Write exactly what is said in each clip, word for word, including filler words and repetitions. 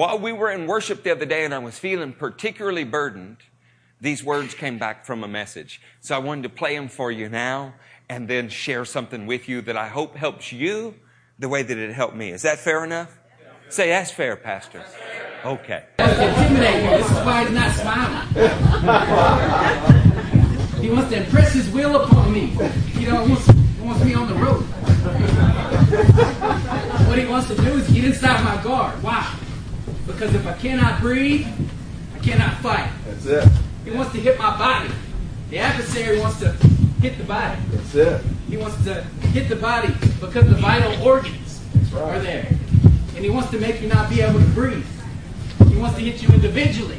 while we were in worship the other day and I was feeling particularly burdened, these words came back from a message. So I wanted to play them for you now and then share something with you that I hope helps you the way that it helped me. Is that fair enough? Yeah. Say, that's fair, Pastor. Okay. This is why he's not smiling. He wants to impress his will upon me. He don't wants, wants me on the road. What he wants to do is get inside my guard. Why? Because if I cannot breathe, I cannot fight. That's it. He wants to hit my body. The adversary wants to hit the body. That's it. He wants to hit the body because the vital organs right. are there. And he wants to make you not be able to breathe. He wants to hit you individually.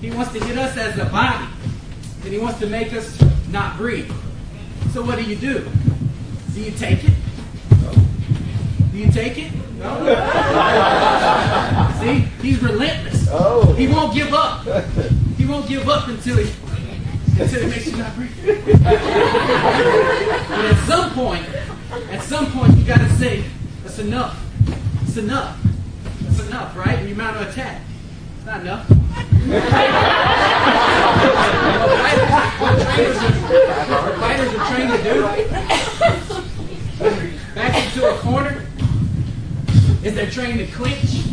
He wants to hit us as a body. And he wants to make us not breathe. So what do you do? Do you take it? No. Do you take it? No. See? He's relentless. Oh. He won't give up. He won't give up until he, until he makes you not breathe. But at some point, at some point, you got to say, that's enough. It's enough. That's enough, right? And you mount an attack. It's not enough. What fighters are, fighters are trained to do, back into a corner, is they're trained to clinch,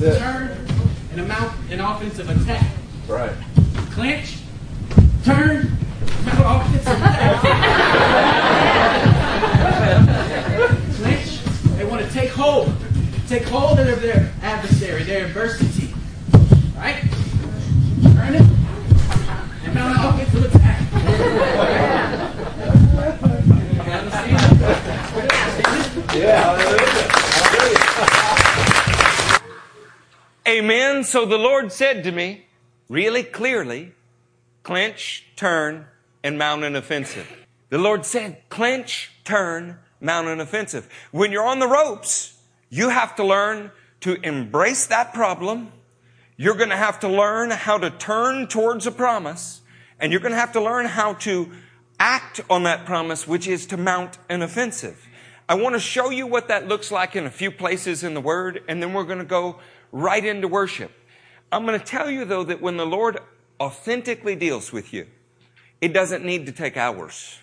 turn, and mount an offensive attack. Right. Clinch, turn, mount offensive attack. Clinch, they want to take hold. Take hold of their adversary, their adversity. Right? Turn it, and mount an offensive attack. You understand? Yeah. Amen. So the Lord said to me, really clearly, clench, turn, and mount an offensive. The Lord said, clench, turn, mount an offensive. When you're on the ropes, you have to learn to embrace that problem. You're going to have to learn how to turn towards a promise. And you're going to have to learn how to act on that promise, which is to mount an offensive. I want to show you what that looks like in a few places in the Word, and then we're going to go right into worship. I'm going to tell you, though, that when the Lord authentically deals with you, it doesn't need to take hours.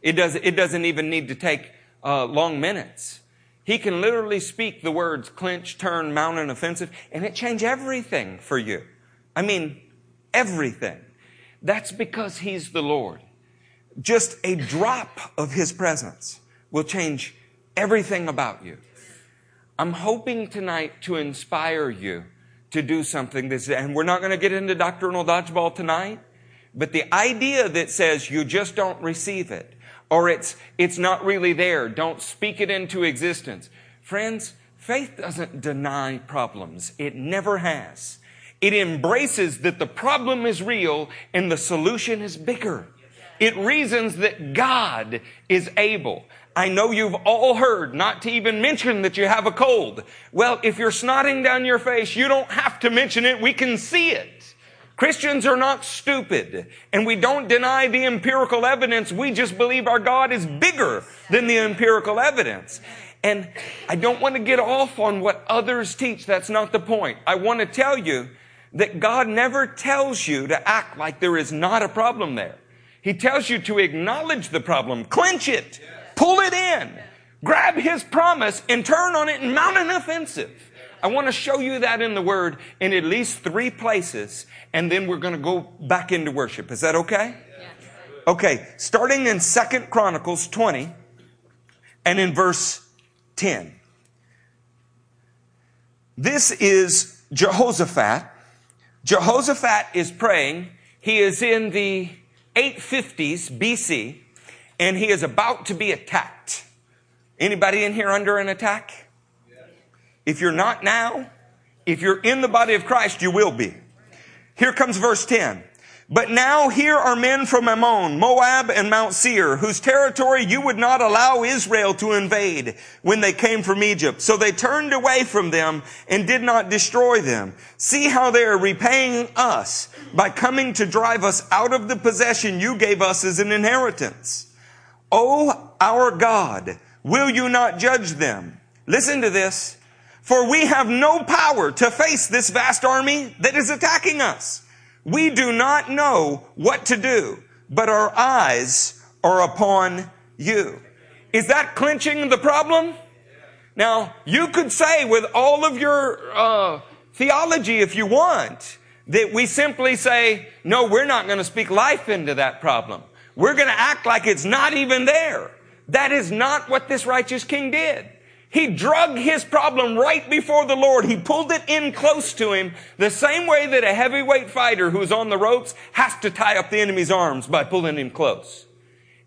It doesn't, it doesn't even need to take uh, long minutes. He can literally speak the words, clench, turn, mount an offensive, and it change everything for you. I mean, everything. That's because He's the Lord. Just a drop of His presence will change everything about you. I'm hoping tonight to inspire you to do something. That's, and we're not going to get into doctrinal dodgeball tonight, but the idea that says you just don't receive it, or it's it's not really there, don't speak it into existence. Friends, faith doesn't deny problems. It never has. It embraces that the problem is real and the solution is bigger. It reasons that God is able. I know you've all heard not to even mention that you have a cold. Well, if you're snotting down your face, you don't have to mention it. We can see it. Christians are not stupid, and we don't deny the empirical evidence. We just believe our God is bigger than the empirical evidence. And I don't want to get off on what others teach. That's not the point. I want to tell you that God never tells you to act like there is not a problem there. He tells you to acknowledge the problem, clench it. Pull it in, grab His promise, and turn on it and mount an offensive. I want to show you that in the Word in at least three places, and then we're going to go back into worship. Is that okay? Yes. Okay, starting in Second Chronicles twenty and in verse ten. This is Jehoshaphat. Jehoshaphat is praying. He is in the eight fifties B C, and he is about to be attacked. Anybody in here under an attack? If you're not now, if you're in the body of Christ, you will be. Here comes verse ten. But now here are men from Ammon, Moab, and Mount Seir, whose territory you would not allow Israel to invade when they came from Egypt. So they turned away from them and did not destroy them. See how they are repaying us by coming to drive us out of the possession you gave us as an inheritance. O our God, will you not judge them? Listen to this. For we have no power to face this vast army that is attacking us. We do not know what to do, but our eyes are upon you. Is that clinching the problem? Now, you could say with all of your uh, theology, if you want, that we simply say, no, we're not going to speak life into that problem. We're going to act like it's not even there. That is not what this righteous king did. He drug his problem right before the Lord. He pulled it in close to him, the same way that a heavyweight fighter who's on the ropes has to tie up the enemy's arms by pulling him close.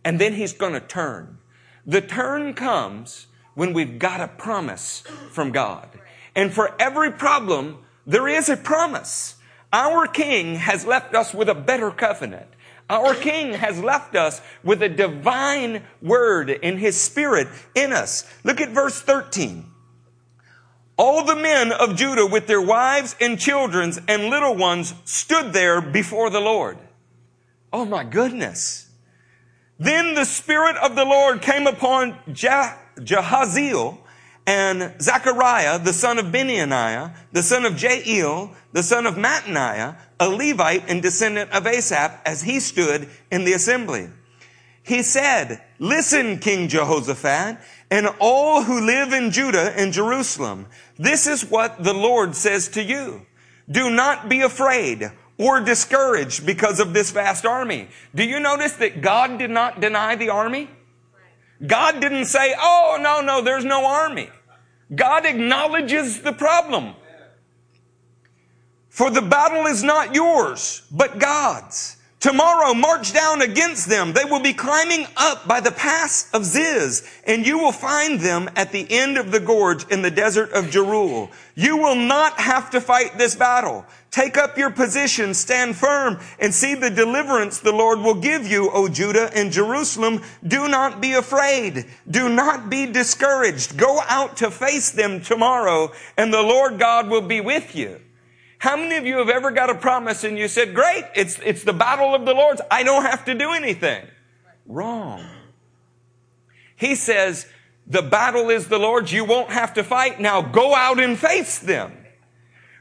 And then he's going to turn. The turn comes when we've got a promise from God. And for every problem, there is a promise. Our king has left us with a better covenant. Our king has left us with a divine word in his spirit in us. Look at verse thirteen. All the men of Judah with their wives and children and little ones stood there before the Lord. Oh my goodness. Then the spirit of the Lord came upon Je- Jehaziel and Zechariah, the son of Benaniah, the son of Jael, the son of Mattaniah, a Levite and descendant of Asaph, as he stood in the assembly. He said, listen, King Jehoshaphat, and all who live in Judah and Jerusalem, this is what the Lord says to you. Do not be afraid or discouraged because of this vast army. Do you notice that God did not deny the army? God didn't say, oh, no, no, there's no army. God acknowledges the problem. For the battle is not yours, but God's. Tomorrow march down against them. They will be climbing up by the pass of Ziz, and you will find them at the end of the gorge in the desert of Jeruel. You will not have to fight this battle. Take up your position, stand firm, and see the deliverance the Lord will give you, O Judah and Jerusalem. Do not be afraid. Do not be discouraged. Go out to face them tomorrow, and the Lord God will be with you. How many of you have ever got a promise and you said, great, it's, it's the battle of the Lord's. I don't have to do anything. Wrong. He says, the battle is the Lord's. You won't have to fight. Now go out and face them.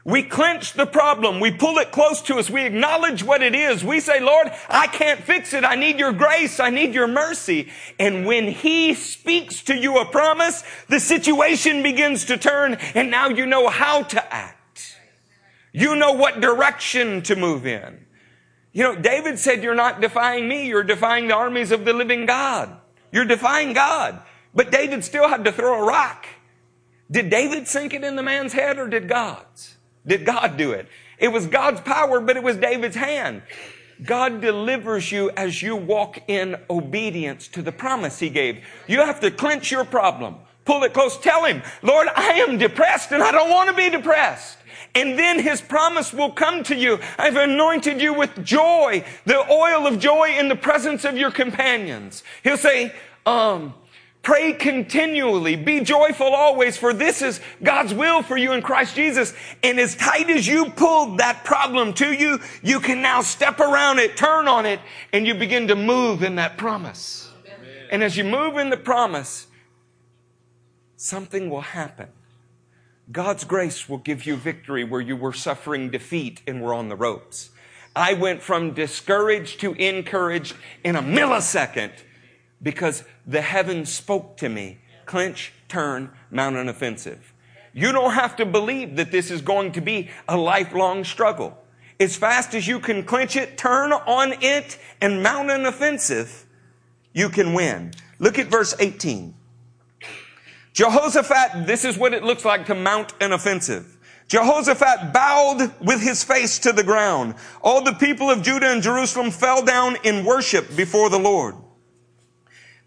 We clinch the problem. We pull it close to us. We acknowledge what it is. We say, Lord, I can't fix it. I need your grace. I need your mercy. And when he speaks to you a promise, the situation begins to turn. And now you know how to act. You know what direction to move in. You know, David said, you're not defying me. You're defying the armies of the living God. You're defying God. But David still had to throw a rock. Did David sink it in the man's head or did God's? Did God do it? It was God's power, but it was David's hand. God delivers you as you walk in obedience to the promise he gave. You have to clinch your problem. Pull it close. Tell him, Lord, I am depressed and I don't want to be depressed. And then his promise will come to you. I've anointed you with joy, the oil of joy in the presence of your companions. He'll say, um, pray continually, be joyful always, for this is God's will for you in Christ Jesus. And as tight as you pulled that problem to you, you can now step around it, turn on it, and you begin to move in that promise. Amen. And as you move in the promise, something will happen. God's grace will give you victory where you were suffering defeat and were on the ropes. I went from discouraged to encouraged in a millisecond because the heavens spoke to me. Clinch, turn, mount an offensive. You don't have to believe that this is going to be a lifelong struggle. As fast as you can clinch it, turn on it, and mount an offensive, you can win. Look at verse eighteen. Jehoshaphat, this is what it looks like to mount an offensive. Jehoshaphat bowed with his face to the ground. All the people of Judah and Jerusalem fell down in worship before the Lord.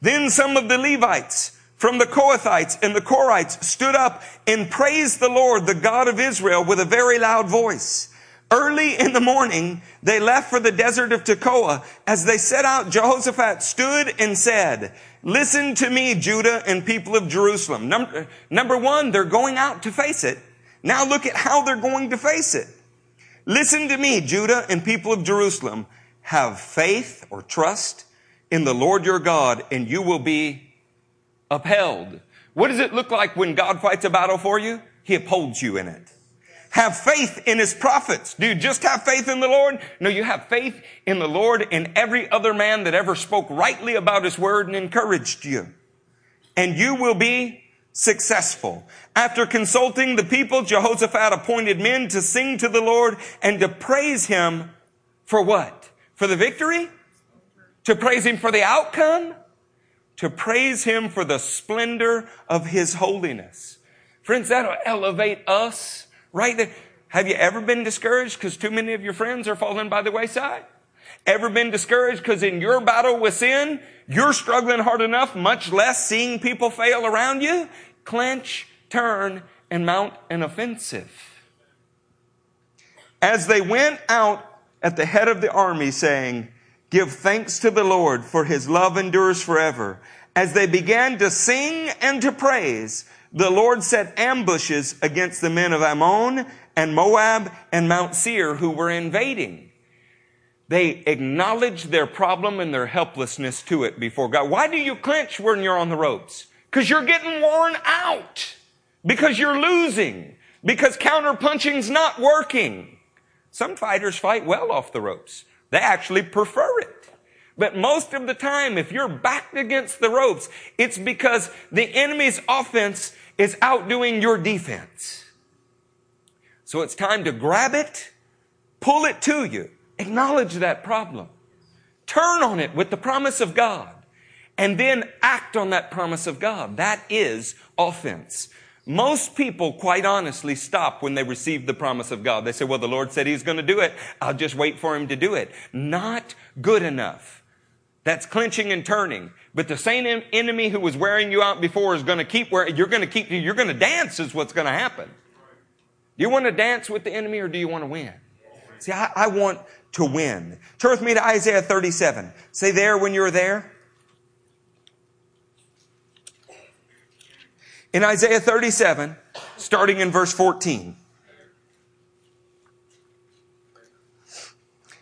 Then some of the Levites from the Kohathites and the Korites stood up and praised the Lord, the God of Israel, with a very loud voice. Early in the morning, they left for the desert of Tekoa. As they set out, Jehoshaphat stood and said, listen to me, Judah and people of Jerusalem. Number, number one, they're going out to face it. Now look at how they're going to face it. Listen to me, Judah and people of Jerusalem. Have faith or trust in the Lord your God, and you will be upheld. What does it look like when God fights a battle for you? He upholds you in it. Have faith in his prophets. Do you just have faith in the Lord? No, you have faith in the Lord and every other man that ever spoke rightly about his word and encouraged you. And you will be successful. After consulting the people, Jehoshaphat appointed men to sing to the Lord and to praise him for what? For the victory? To praise him for the outcome? To praise him for the splendor of his holiness. Friends, that'll elevate us. Right there. Have you ever been discouraged because too many of your friends are falling by the wayside? Ever been discouraged because in your battle with sin, you're struggling hard enough, much less seeing people fail around you? Clench, turn, and mount an offensive. As they went out at the head of the army saying, "Give thanks to the Lord, for his love endures forever." As they began to sing and to praise, the Lord set ambushes against the men of Ammon and Moab and Mount Seir who were invading. They acknowledged their problem and their helplessness to it before God. Why do you clench when you're on the ropes? Because you're getting worn out. Because you're losing. Because counterpunching's not working. Some fighters fight well off the ropes. They actually prefer it. But most of the time, if you're backed against the ropes, it's because the enemy's offense is outdoing your defense. So it's time to grab it, pull it to you, acknowledge that problem, turn on it with the promise of God, and then act on that promise of God. That is offense. Most people, quite honestly, stop when they receive the promise of God. They say, well, the Lord said he's going to do it. I'll just wait for him to do it. Not good enough. That's clenching and turning. But the same enemy who was wearing you out before is going to keep wearing, you're going to keep, you're going to dance is what's going to happen. Do you want to dance with the enemy or do you want to win? See, I, I want to win. Turn with me to Isaiah thirty-seven. Say there when you're there. In Isaiah thirty-seven, starting in verse fourteen.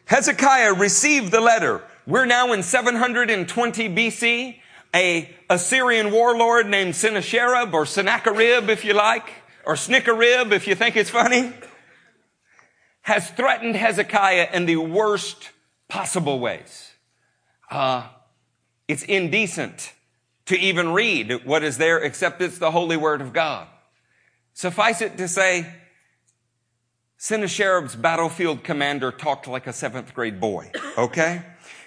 Hezekiah received the letter. We're now in seven hundred twenty B C. A Assyrian warlord named Sennacherib, or Sennacherib if you like, or Snickerib if you think it's funny, has threatened Hezekiah in the worst possible ways. Uh, it's indecent to even read what is there except it's the holy word of God. Suffice it to say, Sennacherib's battlefield commander talked like a seventh grade boy, okay?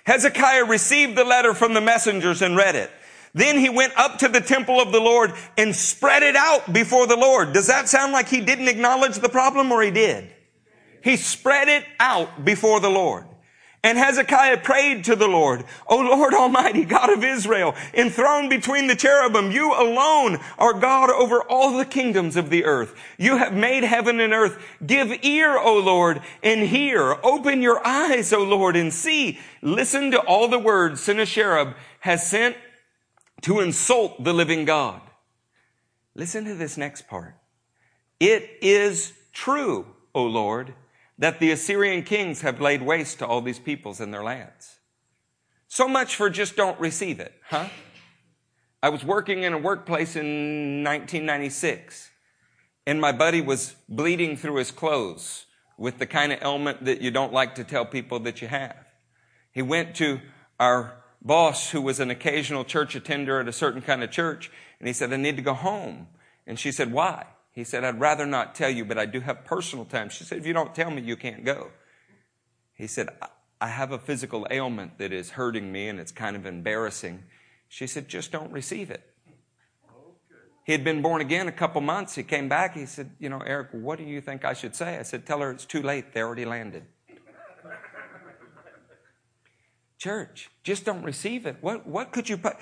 Hezekiah received the letter from the messengers and read it. Then he went up to the temple of the Lord and spread it out before the Lord. Does that sound like he didn't acknowledge the problem, or he did? He spread it out before the Lord. And Hezekiah prayed to the Lord, "O Lord Almighty, God of Israel, enthroned between the cherubim, you alone are God over all the kingdoms of the earth. You have made heaven and earth. Give ear, O Lord, and hear. Open your eyes, O Lord, and see. Listen to all the words Sennacherib has sent to insult the living God." Listen to this next part. "It is true, O Lord, that the Assyrian kings have laid waste to all these peoples and their lands." So much for just don't receive it, huh? I was working in a workplace in nineteen ninety-six, and my buddy was bleeding through his clothes with the kind of ailment that you don't like to tell people that you have. He went to our boss, who was an occasional church attender at a certain kind of church, and he said, "I need to go home." And she said, "Why?" He said, "I'd rather not tell you, but I do have personal time." She said, "If you don't tell me, you can't go." He said, "I have a physical ailment that is hurting me, and it's kind of embarrassing." She said, "Just don't receive it." He had been born again a couple months. He came back. He said, "You know, Eric, what do you think I should say?" I said, "Tell her it's too late. They already landed." Church, just don't receive it. What, what could you put?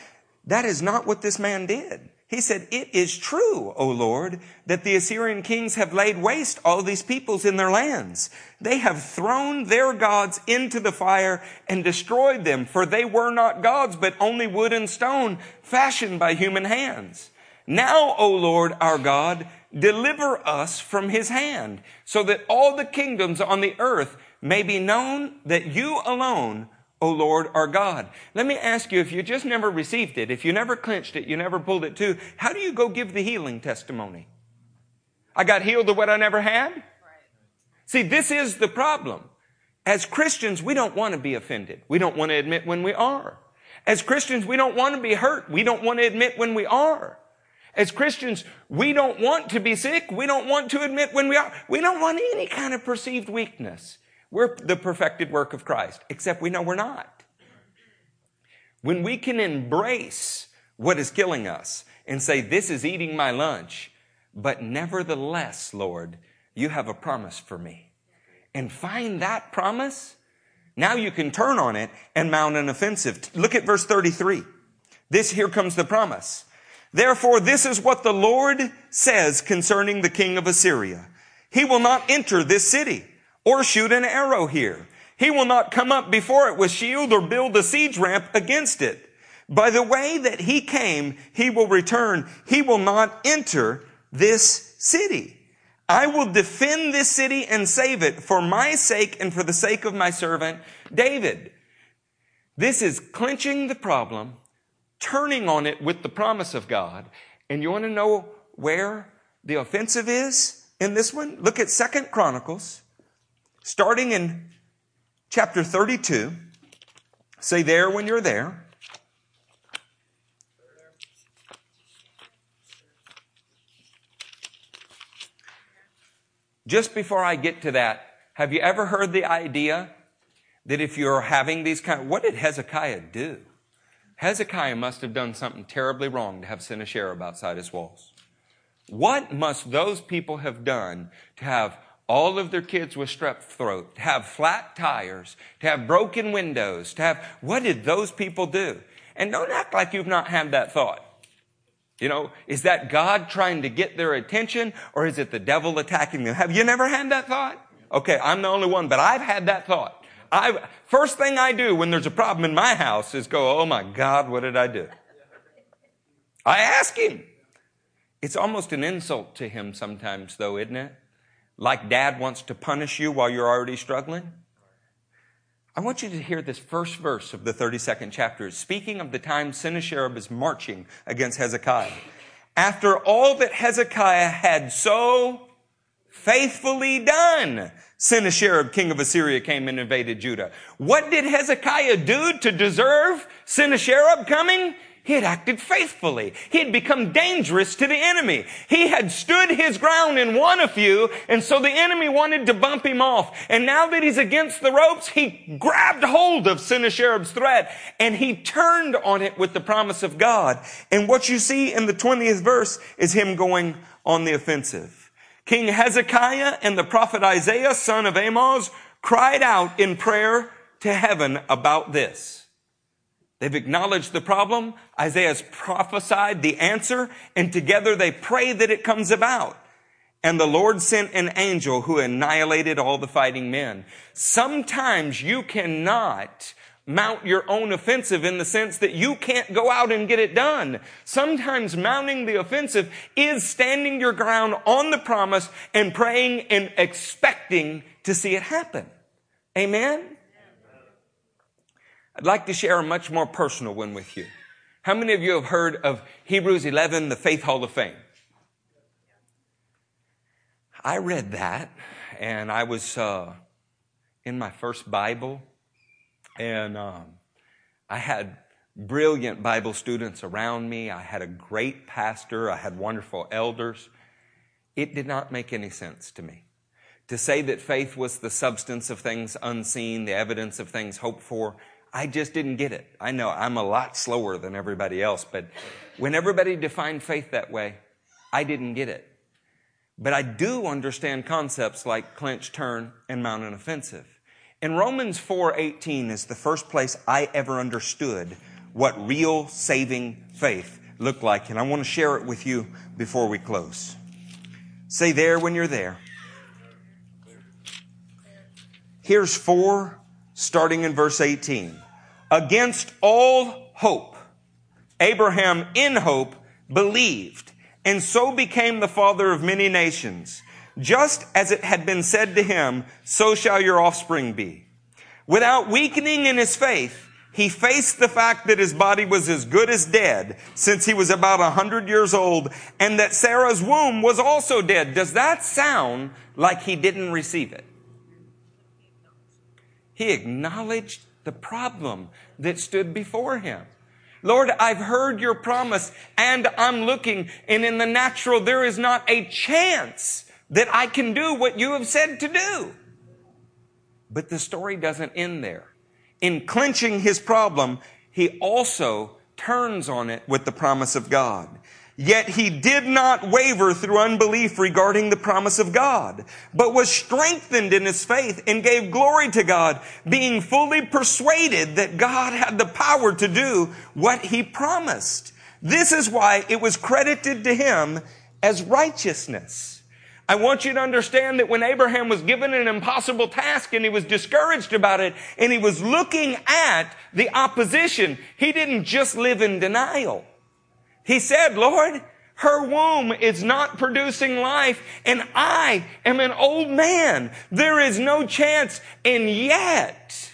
That is not what this man did. He said, "It is true, O Lord, that the Assyrian kings have laid waste all these peoples in their lands. They have thrown their gods into the fire and destroyed them, for they were not gods, but only wood and stone fashioned by human hands. Now, O Lord, our God, deliver us from his hand, so that all the kingdoms on the earth may be known that you alone, O Lord, our God." Let me ask you, if you just never received it, if you never clenched it, you never pulled it to, how do you go give the healing testimony? I got healed of what I never had. Right. See, this is the problem. As Christians, we don't want to be offended. We don't want to admit when we are. As Christians, we don't want to be hurt. We don't want to admit when we are. As Christians, we don't want to be sick. We don't want to admit when we are. We don't want any kind of perceived weakness. We're the perfected work of Christ, except we know we're not. When we can embrace what is killing us and say, this is eating my lunch, but nevertheless, Lord, you have a promise for me. And find that promise. Now you can turn on it and mount an offensive. Look at verse thirty-three. This, here comes the promise. Therefore, this is what the Lord says concerning the king of Assyria. He will not enter this city or shoot an arrow here. He will not come up before it with shield or build a siege ramp against it. By the way that he came, he will return. He will not enter this city. I will defend this city and save it for my sake and for the sake of my servant David. This is clinching the problem, turning on it with the promise of God. And you want to know where the offensive is in this one? Look at Second Chronicles, starting in chapter thirty-two. Say there when you're there. Just before I get to that, have you ever heard the idea that if you're having these kind of, what did Hezekiah do? Hezekiah must have done something terribly wrong to have Sennacherib outside his walls. What must those people have done to have all of their kids with strep throat, to have flat tires, to have broken windows, to have, what did those people do? And don't act like you've not had that thought. You know, is that God trying to get their attention, or is it the devil attacking them? Have you never had that thought? Okay, I'm the only one, but I've had that thought. I, first thing I do when there's a problem in my house is go, oh my God, what did I do? I ask him. It's almost an insult to him sometimes though, isn't it? Like dad wants to punish you while you're already struggling. I want you to hear this first verse of the thirty-second chapter. Speaking of the time Sennacherib is marching against Hezekiah. After all that Hezekiah had so faithfully done, Sennacherib, king of Assyria, came and invaded Judah. What did Hezekiah do to deserve Sennacherib coming? He had acted faithfully. He had become dangerous to the enemy. He had stood his ground and won a few, and so the enemy wanted to bump him off. And now that he's against the ropes, he grabbed hold of Sennacherib's threat, and he turned on it with the promise of God. And what you see in the twentieth verse is him going on the offensive. King Hezekiah and the prophet Isaiah, son of Amoz, cried out in prayer to heaven about this. They've acknowledged the problem. Isaiah's prophesied the answer, and together they pray that it comes about. And the Lord sent an angel who annihilated all the fighting men. Sometimes you cannot mount your own offensive in the sense that you can't go out and get it done. Sometimes mounting the offensive is standing your ground on the promise and praying and expecting to see it happen. Amen? I'd like to share a much more personal one with you. How many of you have heard of Hebrews eleven, the Faith Hall of Fame? I read that, and I was uh, in my first Bible, and um, I had brilliant Bible students around me. I had a great pastor. I had wonderful elders. It did not make any sense to me. To say that faith was the substance of things unseen, the evidence of things hoped for, I just didn't get it. I know I'm a lot slower than everybody else, but when everybody defined faith that way, I didn't get it. But I do understand concepts like clench, turn, and mount an offensive. And Romans four eighteen is the first place I ever understood what real saving faith looked like. And I want to share it with you before we close. Say there when you're there. Here's four, starting in verse eighteen. Against all hope, Abraham in hope believed, and so became the father of many nations. Just as it had been said to him, so shall your offspring be. Without weakening in his faith, He faced the fact that his body was as good as dead since he was about one hundred years old and that Sarah's womb was also dead. Does that sound like he didn't receive it? He acknowledged the problem that stood before him. Lord, I've heard your promise and I'm looking, and in the natural there is not a chance that I can do what you have said to do. But the story doesn't end there. In clinching his problem, he also turns on it with the promise of God. Yet he did not waver through unbelief regarding the promise of God, but was strengthened in his faith and gave glory to God, being fully persuaded that God had the power to do what he promised. This is why it was credited to him as righteousness. I want you to understand that when Abraham was given an impossible task and he was discouraged about it and he was looking at the opposition, he didn't just live in denial. He said, Lord, her womb is not producing life and I am an old man. There is no chance. And yet,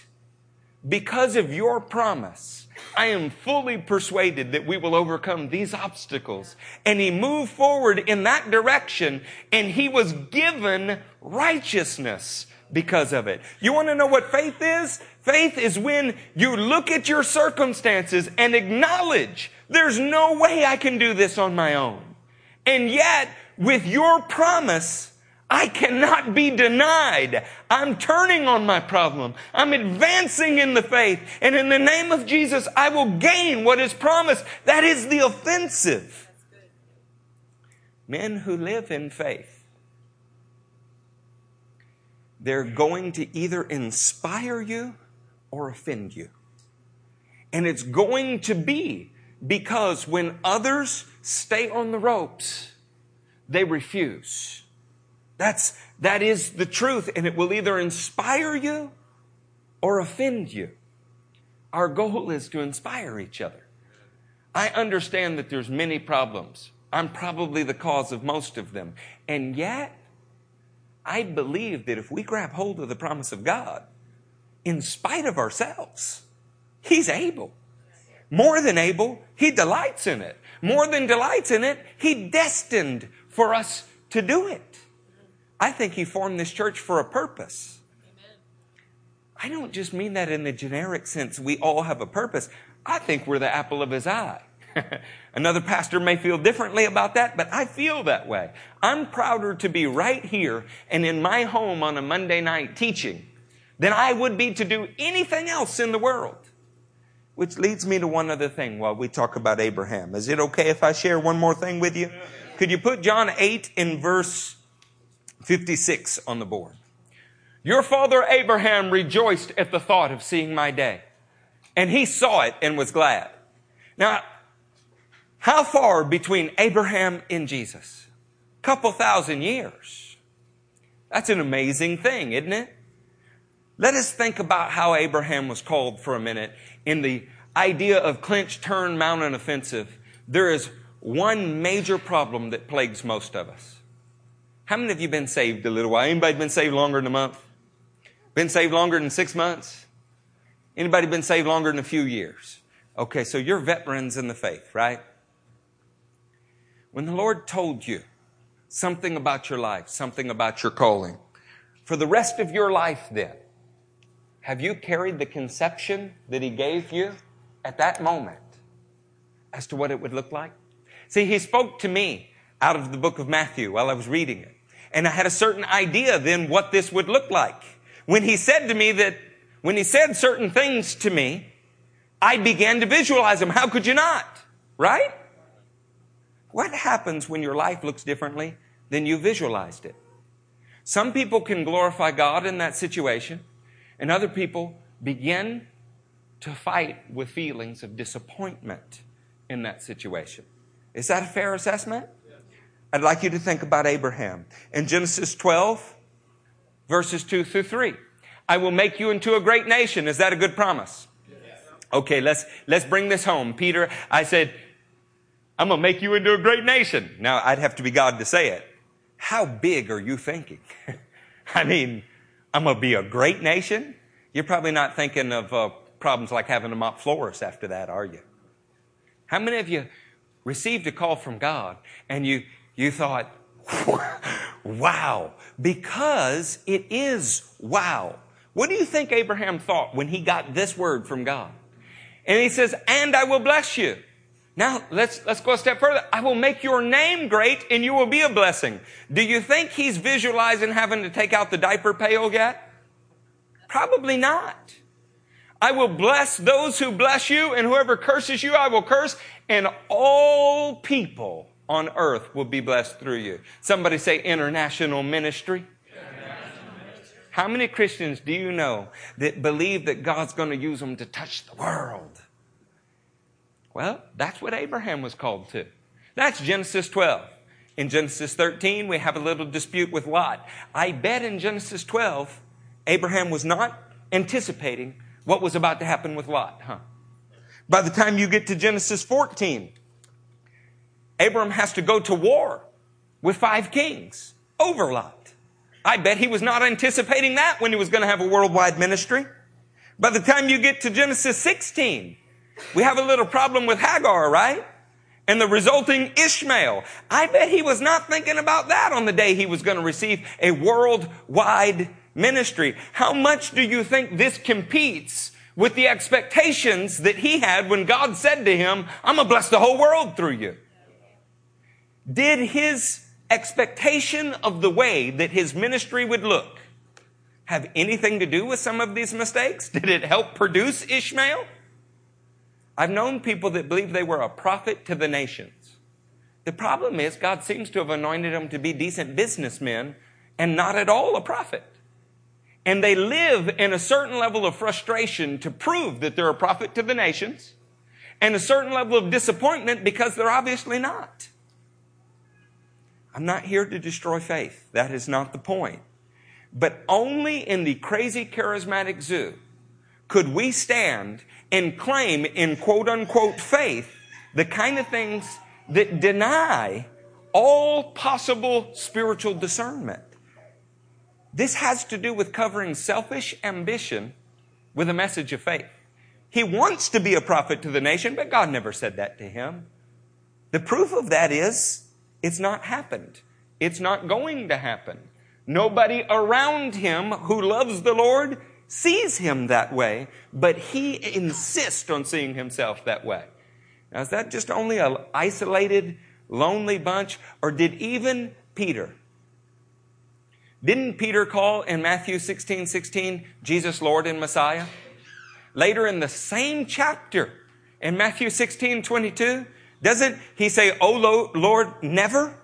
because of your promise, I am fully persuaded that we will overcome these obstacles. And he moved forward in that direction, and he was given righteousness because of it. You want to know what faith is? Faith is when you look at your circumstances and acknowledge there's no way I can do this on my own. And yet, with your promise, I cannot be denied. I'm turning on my problem. I'm advancing in the faith. And in the name of Jesus, I will gain what is promised. That is the offensive. Men who live in faith, they're going to either inspire you or offend you. And it's going to be because when others stay on the ropes, they refuse. That's, that is the truth, and it will either inspire you or offend you. Our goal is to inspire each other. I understand that there's many problems. I'm probably the cause of most of them. And yet, I believe that if we grab hold of the promise of God, in spite of ourselves, He's able. More than able, He delights in it. More than delights in it, He destined for us to do it. I think He formed this church for a purpose. Amen. I don't just mean that in the generic sense, we all have a purpose. I think we're the apple of His eye. Another pastor may feel differently about that, but I feel that way. I'm prouder to be right here and in my home on a Monday night teaching than I would be to do anything else in the world. Which leads me to one other thing while we talk about Abraham. Is it okay if I share one more thing with you? Yeah. Could you put John eight in verse fifty-six on the board? Your father Abraham rejoiced at the thought of seeing my day, and he saw it and was glad. Now, how far between Abraham and Jesus? Couple thousand years. That's an amazing thing, isn't it? Let us think about how Abraham was called for a minute in the idea of clinch, turn, mountain offensive. There is one major problem that plagues most of us. How many of you been saved a little while? Anybody been saved longer than a month? Been saved longer than six months? Anybody been saved longer than a few years? Okay, so you're veterans in the faith, right? When the Lord told you something about your life, something about your calling, for the rest of your life then, have you carried the conception that He gave you at that moment as to what it would look like? See, He spoke to me out of the book of Matthew while I was reading it. And I had a certain idea then what this would look like. When he said to me that, when he said certain things to me, I began to visualize them. How could you not? Right? What happens when your life looks differently than you visualized it? Some people can glorify God in that situation, and other people begin to fight with feelings of disappointment in that situation. Is that a fair assessment? I'd like you to think about Abraham. In Genesis twelve, verses two through three, I will make you into a great nation. Is that a good promise? Yes. Okay, let's let's bring this home. Peter, I said, I'm going to make you into a great nation. Now, I'd have to be God to say it. How big are you thinking? I mean, I'm going to be a great nation? You're probably not thinking of uh, problem's like having to mop floors after that, are you? How many of you received a call from God and you, you thought, wow, because it is wow. What do you think Abraham thought when he got this word from God? And he says, and I will bless you. Now, let's, let's go a step further. I will make your name great and you will be a blessing. Do you think he's visualizing having to take out the diaper pail yet? Probably not. I will bless those who bless you, and whoever curses you, I will curse, and all people on earth will be blessed through you. Somebody say international ministry. How many Christians do you know that believe that God's going to use them to touch the world? Well, that's what Abraham was called to. That's Genesis twelve. In Genesis thirteen, we have a little dispute with Lot. I bet in Genesis twelve, Abraham was not anticipating what was about to happen with Lot, huh? By the time you get to Genesis fourteen, Abraham has to go to war with five kings over Lot. I bet he was not anticipating that when he was going to have a worldwide ministry. By the time you get to Genesis sixteen, we have a little problem with Hagar, right? And the resulting Ishmael. I bet he was not thinking about that on the day he was going to receive a worldwide ministry. How much do you think this competes with the expectations that he had when God said to him, I'm going to bless the whole world through you? Did his expectation of the way that his ministry would look have anything to do with some of these mistakes? Did it help produce Ishmael? I've known people that believe they were a prophet to the nations. The problem is God seems to have anointed them to be decent businessmen and not at all a prophet. And they live in a certain level of frustration to prove that they're a prophet to the nations and a certain level of disappointment because they're obviously not. I'm not here to destroy faith. That is not the point. But only in the crazy charismatic zoo could we stand and claim in quote-unquote faith the kind of things that deny all possible spiritual discernment. This has to do with covering selfish ambition with a message of faith. He wants to be a prophet to the nation, but God never said that to him. The proof of that is, it's not happened. It's not going to happen. Nobody around him who loves the Lord sees him that way, but he insists on seeing himself that way. Now, is that just only an isolated, lonely bunch? Or did even Peter? Didn't Peter call in Matthew sixteen sixteen, Jesus Lord and Messiah? Later in the same chapter, in Matthew sixteen twenty-two, doesn't he say, oh, Lord, never?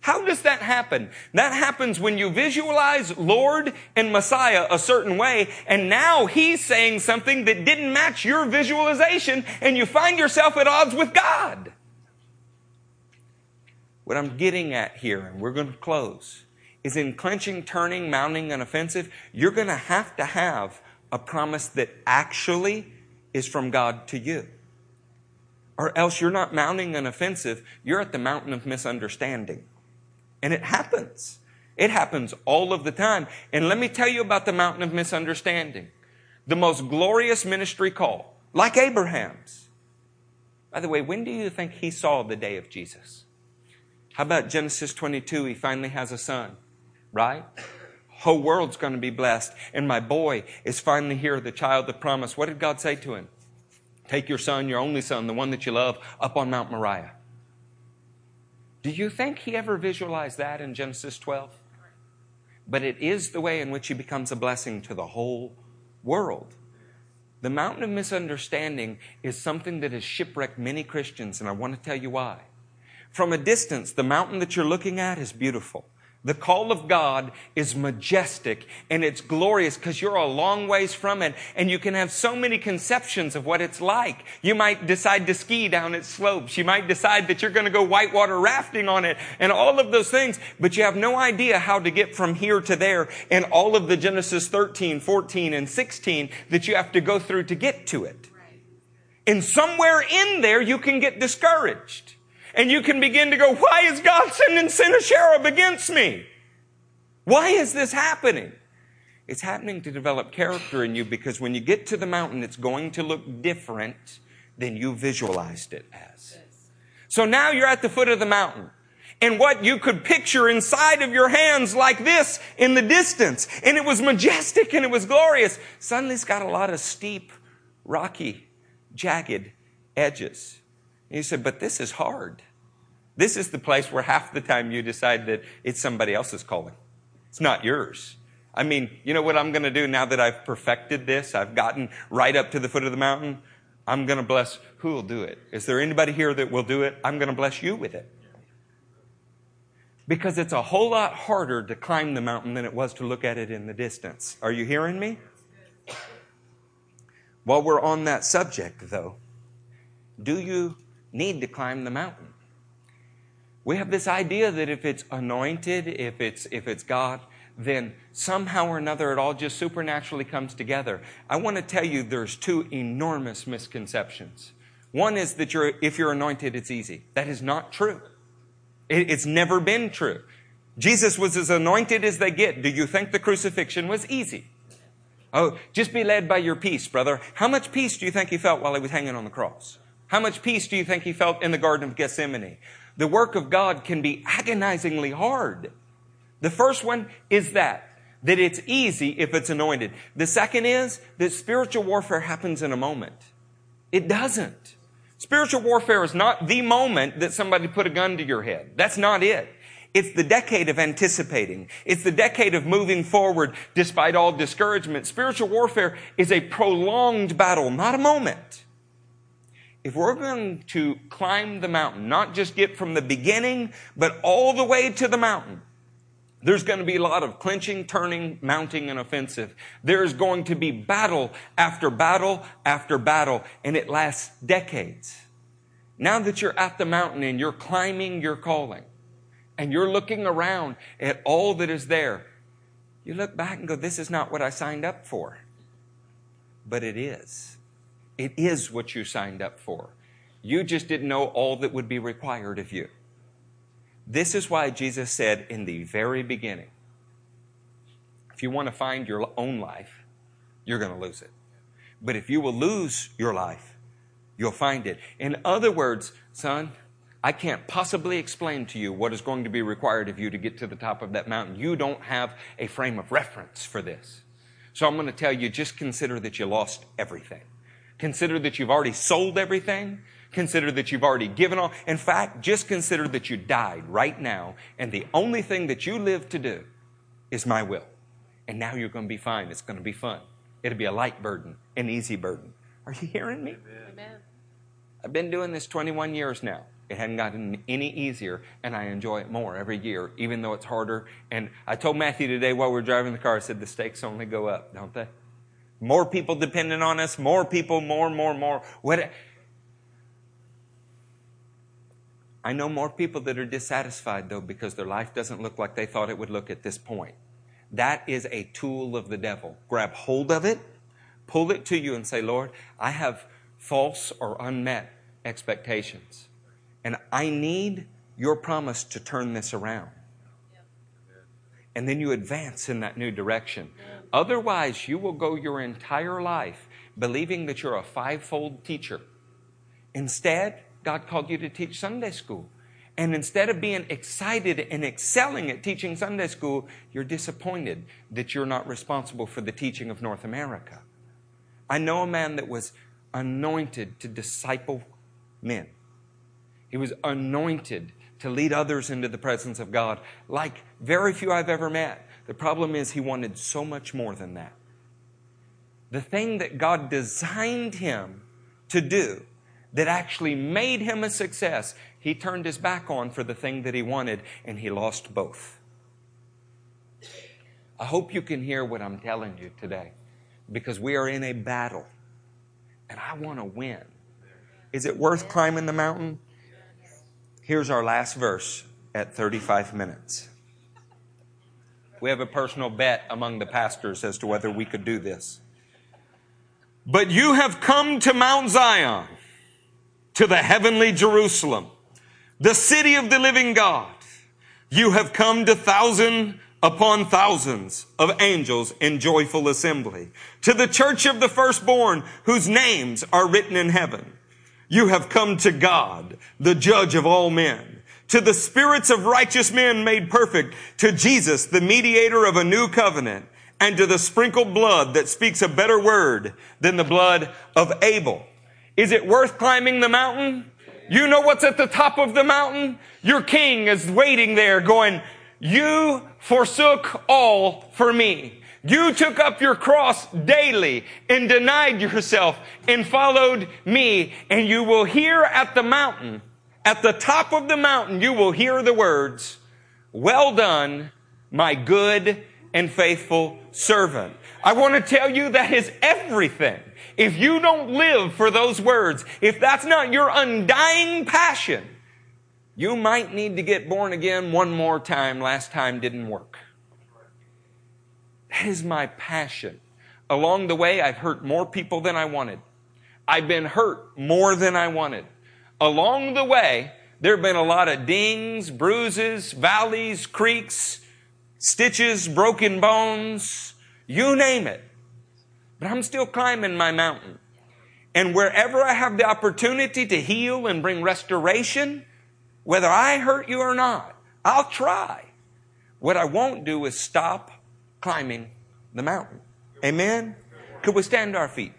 How does that happen? That happens when you visualize Lord and Messiah a certain way, and now he's saying something that didn't match your visualization, and you find yourself at odds with God. What I'm getting at here, and we're going to close, is in clenching, turning, mounting an offensive, you're going to have to have a promise that actually is from God to you. Or else you're not mounting an offensive. You're at the mountain of misunderstanding. And it happens. It happens all of the time. And let me tell you about the mountain of misunderstanding. The most glorious ministry call, like Abraham's. By the way, when do you think he saw the day of Jesus? How about Genesis twenty-two? He finally has a son, right? Whole world's going to be blessed. And my boy is finally here, the child of promise. What did God say to him? Take your son, your only son, the one that you love, up on Mount Moriah. Do you think he ever visualized that in Genesis twelve? But it is the way in which he becomes a blessing to the whole world. The mountain of misunderstanding is something that has shipwrecked many Christians, and I want to tell you why. From a distance, the mountain that you're looking at is beautiful. The call of God is majestic and it's glorious because you're a long ways from it and you can have so many conceptions of what it's like. You might decide to ski down its slopes. You might decide that you're going to go whitewater rafting on it and all of those things, but you have no idea how to get from here to there and all of the Genesis thirteen, fourteen, and sixteen that you have to go through to get to it. And somewhere in there you can get discouraged. And you can begin to go, why is God sending Sennacherib against me? Why is this happening? It's happening to develop character in you, because when you get to the mountain, it's going to look different than you visualized it as. So now you're at the foot of the mountain. And what you could picture inside of your hands like this in the distance, and it was majestic and it was glorious, suddenly it's got a lot of steep, rocky, jagged edges. And you said, but this is hard. This is the place where half the time you decide that it's somebody else's calling. It's not yours. I mean, you know what I'm going to do now that I've perfected this? I've gotten right up to the foot of the mountain. I'm going to bless who will do it. Is there anybody here that will do it? I'm going to bless you with it. Because it's a whole lot harder to climb the mountain than it was to look at it in the distance. Are you hearing me? While we're on that subject, though, do you need to climb the mountain? We have this idea that if it's anointed, if it's if it's God, then somehow or another it all just supernaturally comes together. I want to tell you there's two enormous misconceptions. One is that you're if you're anointed, it's easy. That is not true. It's never been true. Jesus was as anointed as they get. Do you think the crucifixion was easy? Oh, just be led by your peace, brother. How much peace do you think he felt while he was hanging on the cross? How much peace do you think he felt in the Garden of Gethsemane? The work of God can be agonizingly hard. The first one is that, that it's easy if it's anointed. The second is that spiritual warfare happens in a moment. It doesn't. Spiritual warfare is not the moment that somebody put a gun to your head. That's not it. It's the decade of anticipating. It's the decade of moving forward despite all discouragement. Spiritual warfare is a prolonged battle, not a moment. If we're going to climb the mountain, not just get from the beginning, but all the way to the mountain, there's going to be a lot of clinching, turning, mounting, and offensive. There's going to be battle after battle after battle, and it lasts decades. Now that you're at the mountain and you're climbing your calling, and you're looking around at all that is there, you look back and go, this is not what I signed up for. But it is. It is what you signed up for. You just didn't know all that would be required of you. This is why Jesus said in the very beginning, if you want to find your own life, you're going to lose it. But if you will lose your life, you'll find it. In other words, son, I can't possibly explain to you what is going to be required of you to get to the top of that mountain. You don't have a frame of reference for this. So I'm going to tell you, just consider that you lost everything. Consider that you've already sold everything. Consider that you've already given all. In fact, just consider that you died right now, and the only thing that you live to do is my will. And now you're going to be fine. It's going to be fun. It'll be a light burden, an easy burden. Are you hearing me? Amen. I've been doing this twenty-one years now. It hadn't gotten any easier, and I enjoy it more every year, even though it's harder. And I told Matthew today while we were driving the car, I said, the stakes only go up, don't they? More people dependent on us, more people, more, more, more. What? I know more people that are dissatisfied, though, because their life doesn't look like they thought it would look at this point. That is a tool of the devil. Grab hold of it, pull it to you, and say, Lord, I have false or unmet expectations, and I need your promise to turn this around. And then you advance in that new direction. Otherwise, you will go your entire life believing that you're a five-fold teacher. Instead, God called you to teach Sunday school. And instead of being excited and excelling at teaching Sunday school, you're disappointed that you're not responsible for the teaching of North America. I know a man that was anointed to disciple men. He was anointed to lead others into the presence of God, like very few I've ever met. The problem is he wanted so much more than that. The thing that God designed him to do that actually made him a success, he turned his back on for the thing that he wanted, and he lost both. I hope you can hear what I'm telling you today, because we are in a battle, and I want to win. Is it worth climbing the mountain? Here's our last verse at thirty-five minutes. We have a personal bet among the pastors as to whether we could do this. But you have come to Mount Zion, to the heavenly Jerusalem, the city of the living God. You have come to thousand upon thousands of angels in joyful assembly. To the church of the firstborn whose names are written in heaven. You have come to God, the judge of all men. To the spirits of righteous men made perfect. To Jesus, the mediator of a new covenant. And to the sprinkled blood that speaks a better word than the blood of Abel. Is it worth climbing the mountain? You know what's at the top of the mountain? Your king is waiting there going, you forsook all for me. You took up your cross daily and denied yourself and followed me. And you will hear at the mountain, at the top of the mountain, you will hear the words, well done, my good and faithful servant. I want to tell you that is everything. If you don't live for those words, if that's not your undying passion, you might need to get born again one more time. Last time didn't work. That is my passion. Along the way, I've hurt more people than I wanted. I've been hurt more than I wanted. Along the way, there have been a lot of dings, bruises, valleys, creeks, stitches, broken bones, you name it. But I'm still climbing my mountain. And wherever I have the opportunity to heal and bring restoration, whether I hurt you or not, I'll try. What I won't do is stop climbing the mountain. Amen? Could we stand to our feet?